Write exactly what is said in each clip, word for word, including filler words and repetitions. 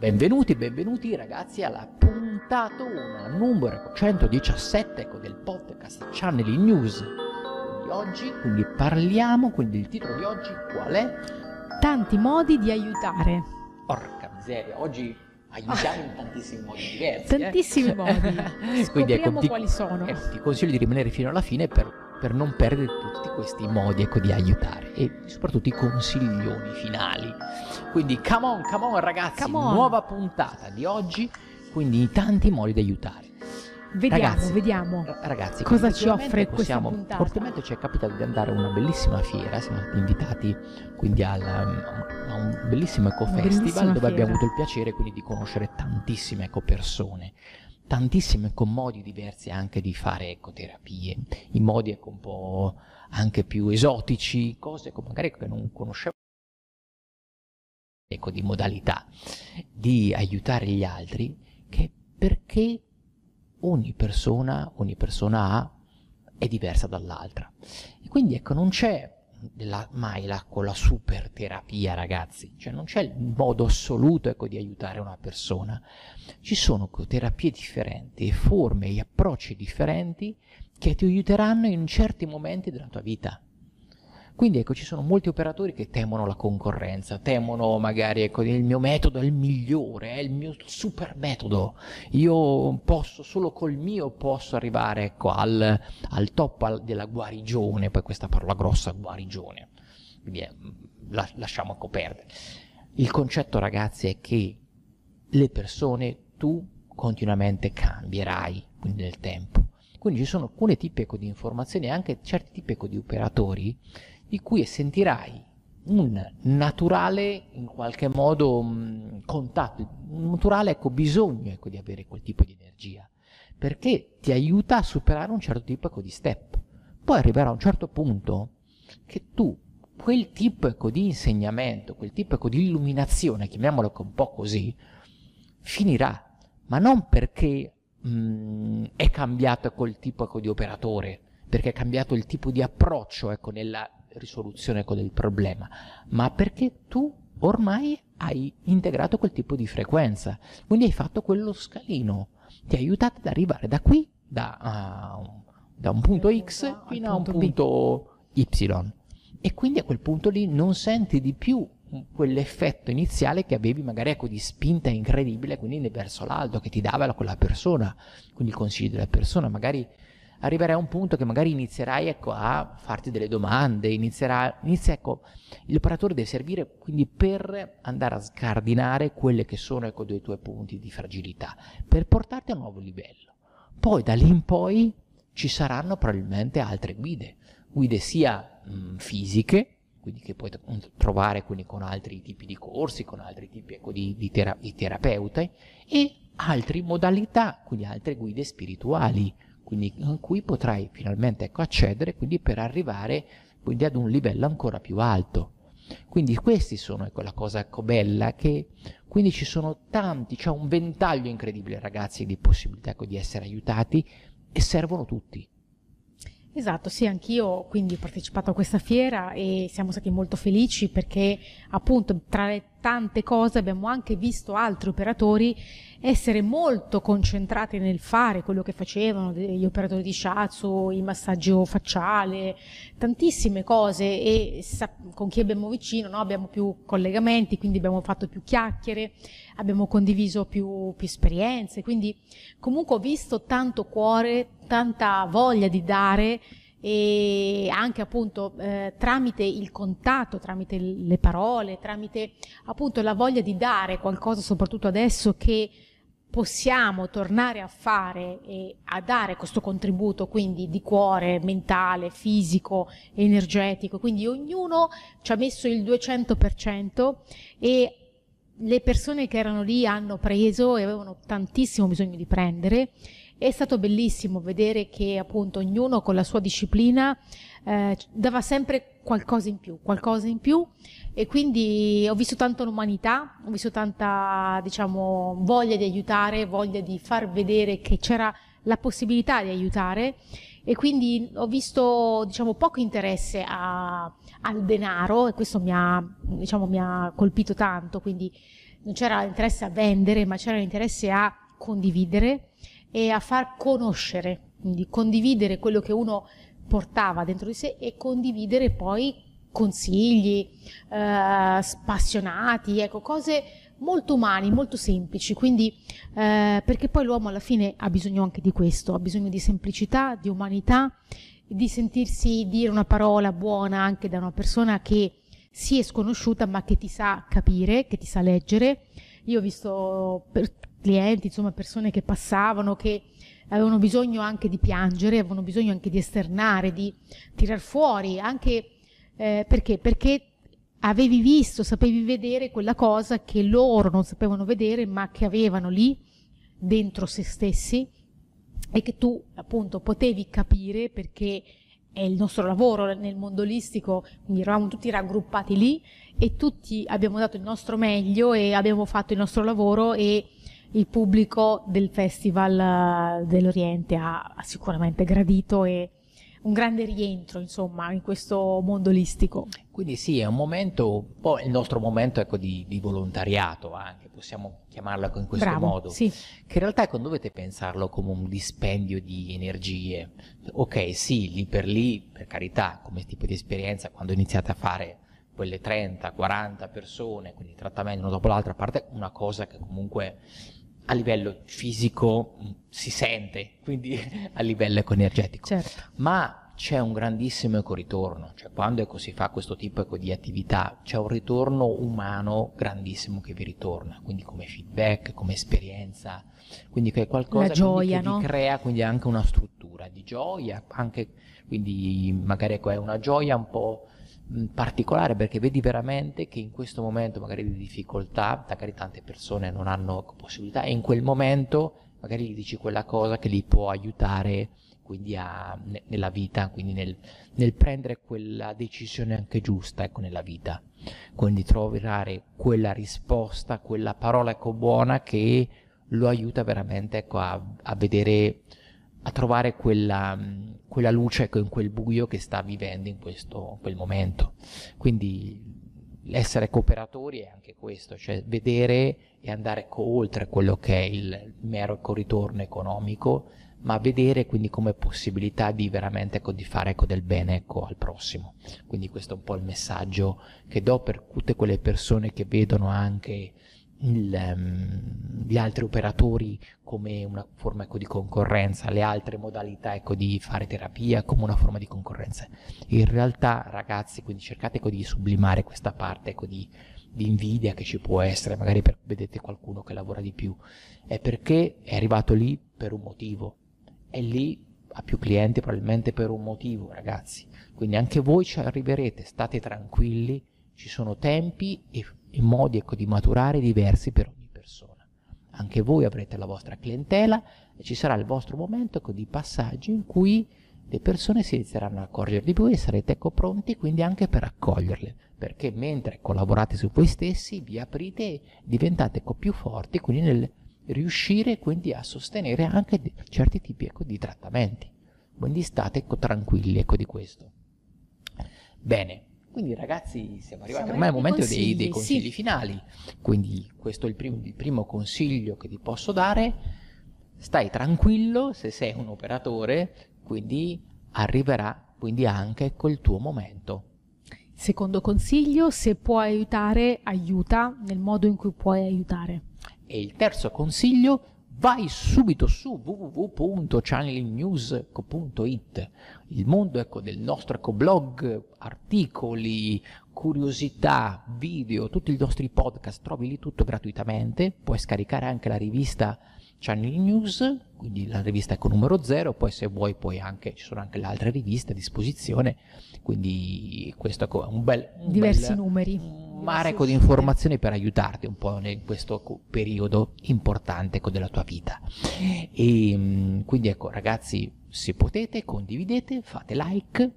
Benvenuti, benvenuti ragazzi alla puntata uno, numero centodiciassette ecco, del podcast Channel News di oggi, quindi parliamo, quindi il titolo di oggi qual è? Tanti modi di aiutare. Porca miseria, oggi aiutiamo oh. in tantissimi modi diversi. Tantissimi eh? modi, quindi, scopriamo ecco, ti, quali sono. Ecco, ti consiglio di rimanere fino alla fine per, per non perdere tutti questi modi ecco, di aiutare e soprattutto i consiglioni finali. Quindi come on, come on ragazzi, come on. Nuova puntata di oggi, quindi i tanti modi di aiutare. Vediamo, ragazzi, vediamo ragazzi, cosa ci offre possiamo, questa puntata. Fortemente ci è capitato di andare a una bellissima fiera, siamo stati invitati quindi al, a un bellissimo eco-festival dove fiera. abbiamo avuto il piacere quindi di conoscere tantissime eco-persone, tantissime con modi diversi anche di fare ecoterapie, in modi ecco un po' anche più esotici, cose ecco magari che non conoscevo. Ecco, di modalità di aiutare gli altri, che perché ogni persona, ogni persona ha, è diversa dall'altra. E quindi ecco, non c'è la, mai la, la super terapia, ragazzi, cioè non c'è il modo assoluto ecco, di aiutare una persona. Ci sono terapie differenti, forme e approcci differenti che ti aiuteranno in certi momenti della tua vita. Quindi ecco, ci sono molti operatori che temono la concorrenza, temono magari ecco il mio metodo è il migliore, è il mio super metodo, io posso, solo col mio posso arrivare ecco al, al top al, della guarigione, poi questa parola grossa, guarigione, quindi eh, la, lasciamo ecco perdere. Il concetto ragazzi è che le persone tu continuamente cambierai, quindi nel tempo. Quindi ci sono alcuni tipi ecco di informazioni e anche certi tipi ecco di operatori di cui sentirai un naturale, in qualche modo, mh, contatto, un naturale ecco, bisogno ecco, di avere quel tipo di energia, perché ti aiuta a superare un certo tipo ecco, di step. Poi arriverà un certo punto che tu, quel tipo ecco, di insegnamento, quel tipo ecco, di illuminazione, chiamiamolo ecco, un po' così, finirà, ma non perché mh, è cambiato quel tipo ecco, di operatore, perché è cambiato il tipo di approccio ecco, nella risoluzione ecco, del problema, ma perché tu ormai hai integrato quel tipo di frequenza, quindi hai fatto quello scalino, ti ha aiutato ad arrivare da qui, da, uh, da un punto X fino a un punto Y, e quindi a quel punto lì non senti di più quell'effetto iniziale che avevi magari ecco di spinta incredibile, quindi verso l'alto, che ti dava quella persona, quindi il consiglio della persona. Magari arriverai a un punto che magari inizierai ecco, a farti delle domande, inizierà, inizia, ecco, l'operatore deve servire quindi per andare a scardinare quelli che sono ecco, dei tuoi punti di fragilità, per portarti a un nuovo livello. Poi da lì in poi ci saranno probabilmente altre guide, guide sia mh, fisiche, quindi che puoi trovare quindi, con altri tipi di corsi, con altri tipi ecco, di, di, tera- di terapeute, e altre modalità, quindi altre guide spirituali, quindi in cui potrai finalmente ecco, accedere quindi per arrivare quindi, ad un livello ancora più alto. Quindi questi sono ecco, la cosa ecco, bella, che quindi ci sono tanti, c'è cioè un ventaglio incredibile ragazzi di possibilità ecco, di essere aiutati, e servono tutti. Esatto, sì, anch'io quindi ho partecipato a questa fiera e siamo stati molto felici perché appunto tra le tante cose abbiamo anche visto altri operatori essere molto concentrati nel fare quello che facevano, gli operatori di shiatsu, il massaggio facciale, tantissime cose, e con chi abbiamo vicino no? abbiamo più collegamenti, quindi abbiamo fatto più chiacchiere, abbiamo condiviso più, più esperienze, quindi comunque ho visto tanto cuore, tanta voglia di dare, e anche appunto eh, tramite il contatto, tramite le parole, tramite appunto la voglia di dare qualcosa, soprattutto adesso che possiamo tornare a fare e a dare questo contributo quindi di cuore, mentale, fisico, energetico, quindi ognuno ci ha messo il duecento per cento e le persone che erano lì hanno preso e avevano tantissimo bisogno di prendere. È stato bellissimo vedere che appunto ognuno con la sua disciplina eh, dava sempre qualcosa in più, qualcosa in più, e quindi ho visto tanta umanità, ho visto tanta diciamo voglia di aiutare, voglia di far vedere che c'era la possibilità di aiutare, e quindi ho visto diciamo poco interesse a, al denaro, e questo mi ha, diciamo, mi ha colpito tanto, quindi non c'era interesse a vendere, ma c'era interesse a condividere e a far conoscere, quindi condividere quello che uno portava dentro di sé e condividere poi consigli eh, spassionati, ecco, cose molto umani, molto semplici, quindi eh, perché poi l'uomo alla fine ha bisogno anche di questo, ha bisogno di semplicità, di umanità, di sentirsi dire una parola buona anche da una persona che si è sconosciuta ma che ti sa capire, che ti sa leggere. Io ho visto per clienti, insomma persone che passavano, che avevano bisogno anche di piangere, avevano bisogno anche di esternare, di tirar fuori, anche eh, perché? Perché avevi visto, sapevi vedere quella cosa che loro non sapevano vedere ma che avevano lì dentro se stessi e che tu appunto potevi capire, perché è il nostro lavoro nel mondo olistico, quindi eravamo tutti raggruppati lì e tutti abbiamo dato il nostro meglio e abbiamo fatto il nostro lavoro, e il pubblico del Festival dell'Oriente ha sicuramente gradito e un grande rientro, insomma, in questo mondo olistico. Quindi sì, è un momento, un po' il nostro momento, ecco, di, di volontariato anche, possiamo chiamarlo in questo Bravo, modo, sì. Che in realtà non dovete pensarlo come un dispendio di energie, ok, sì, lì per lì, per carità, come tipo di esperienza, quando iniziate a fare quelle trenta quaranta persone, quindi trattamento uno dopo l'altro, a parte una cosa che comunque a livello fisico si sente, quindi a livello energetico, certo. Ma c'è un grandissimo ecco ritorno, cioè quando ecco si fa questo tipo ecco di attività c'è un ritorno umano grandissimo che vi ritorna, quindi come feedback, come esperienza, quindi che è qualcosa gioia, quindi, che no? vi crea quindi anche una struttura di gioia, anche, quindi magari ecco è una gioia un po' particolare, perché vedi veramente che in questo momento magari di difficoltà, magari tante persone non hanno possibilità, e in quel momento magari gli dici quella cosa che li può aiutare quindi a, nella vita, quindi nel, nel prendere quella decisione anche giusta ecco nella vita, quindi trovare quella risposta, quella parola ecco buona che lo aiuta veramente ecco a, a vedere, a trovare quella, quella luce ecco, in quel buio che sta vivendo in questo, quel momento. Quindi l'essere cooperatori è anche questo, cioè vedere e andare oltre quello che è il mero ecco, ritorno economico, ma vedere quindi come possibilità di veramente ecco, di fare ecco, del bene ecco, al prossimo. Quindi questo è un po' il messaggio che do per tutte quelle persone che vedono anche Il, um, gli altri operatori come una forma ecco, di concorrenza, le altre modalità ecco, di fare terapia come una forma di concorrenza. In realtà, ragazzi, quindi cercate ecco, di sublimare questa parte ecco, di, di invidia che ci può essere, magari per, vedete qualcuno che lavora di più, è perché è arrivato lì per un motivo, è lì a più clienti probabilmente per un motivo, ragazzi, quindi anche voi ci arriverete, state tranquilli, ci sono tempi e in modi ecco, di maturare diversi per ogni persona. Anche voi avrete la vostra clientela e ci sarà il vostro momento ecco, di passaggio in cui le persone si inizieranno a accorgere di voi e sarete ecco, pronti quindi anche per accoglierle, perché mentre collaborate su voi stessi vi aprite e diventate ecco, più forti, quindi nel riuscire quindi a sostenere anche certi tipi ecco, di trattamenti. Quindi state ecco, tranquilli ecco, di questo. Bene. Quindi ragazzi, siamo arrivati siamo ormai al momento consigli, dei, dei consigli sì. finali, quindi questo è il primo, il primo consiglio che ti posso dare: stai tranquillo se sei un operatore, quindi arriverà quindi anche col tuo momento. Secondo consiglio, se puoi aiutare, aiuta nel modo in cui puoi aiutare. E il terzo consiglio, vai subito su www punto channel news punto it. Il mondo ecco, del nostro ecco, blog, articoli, curiosità, video, tutti i nostri podcast, trovi lì tutto gratuitamente. Puoi scaricare anche la rivista Channel News, quindi la rivista ecco numero zero, poi se vuoi puoi anche, ci sono anche le altre riviste a disposizione, quindi questo ecco, è un bel... Un diversi bel, numeri. mare ecco, di informazioni per aiutarti un po' in questo periodo importante ecco, della tua vita. E quindi ecco ragazzi, se potete condividete, fate like,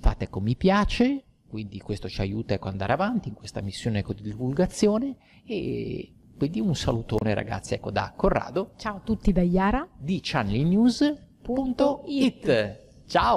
fate ecco, mi piace, quindi questo ci aiuta ecco, ad andare avanti in questa missione ecco, di divulgazione. E quindi un salutone ragazzi ecco da Corrado, ciao a tutti da Yara di channel news punto it, ciao.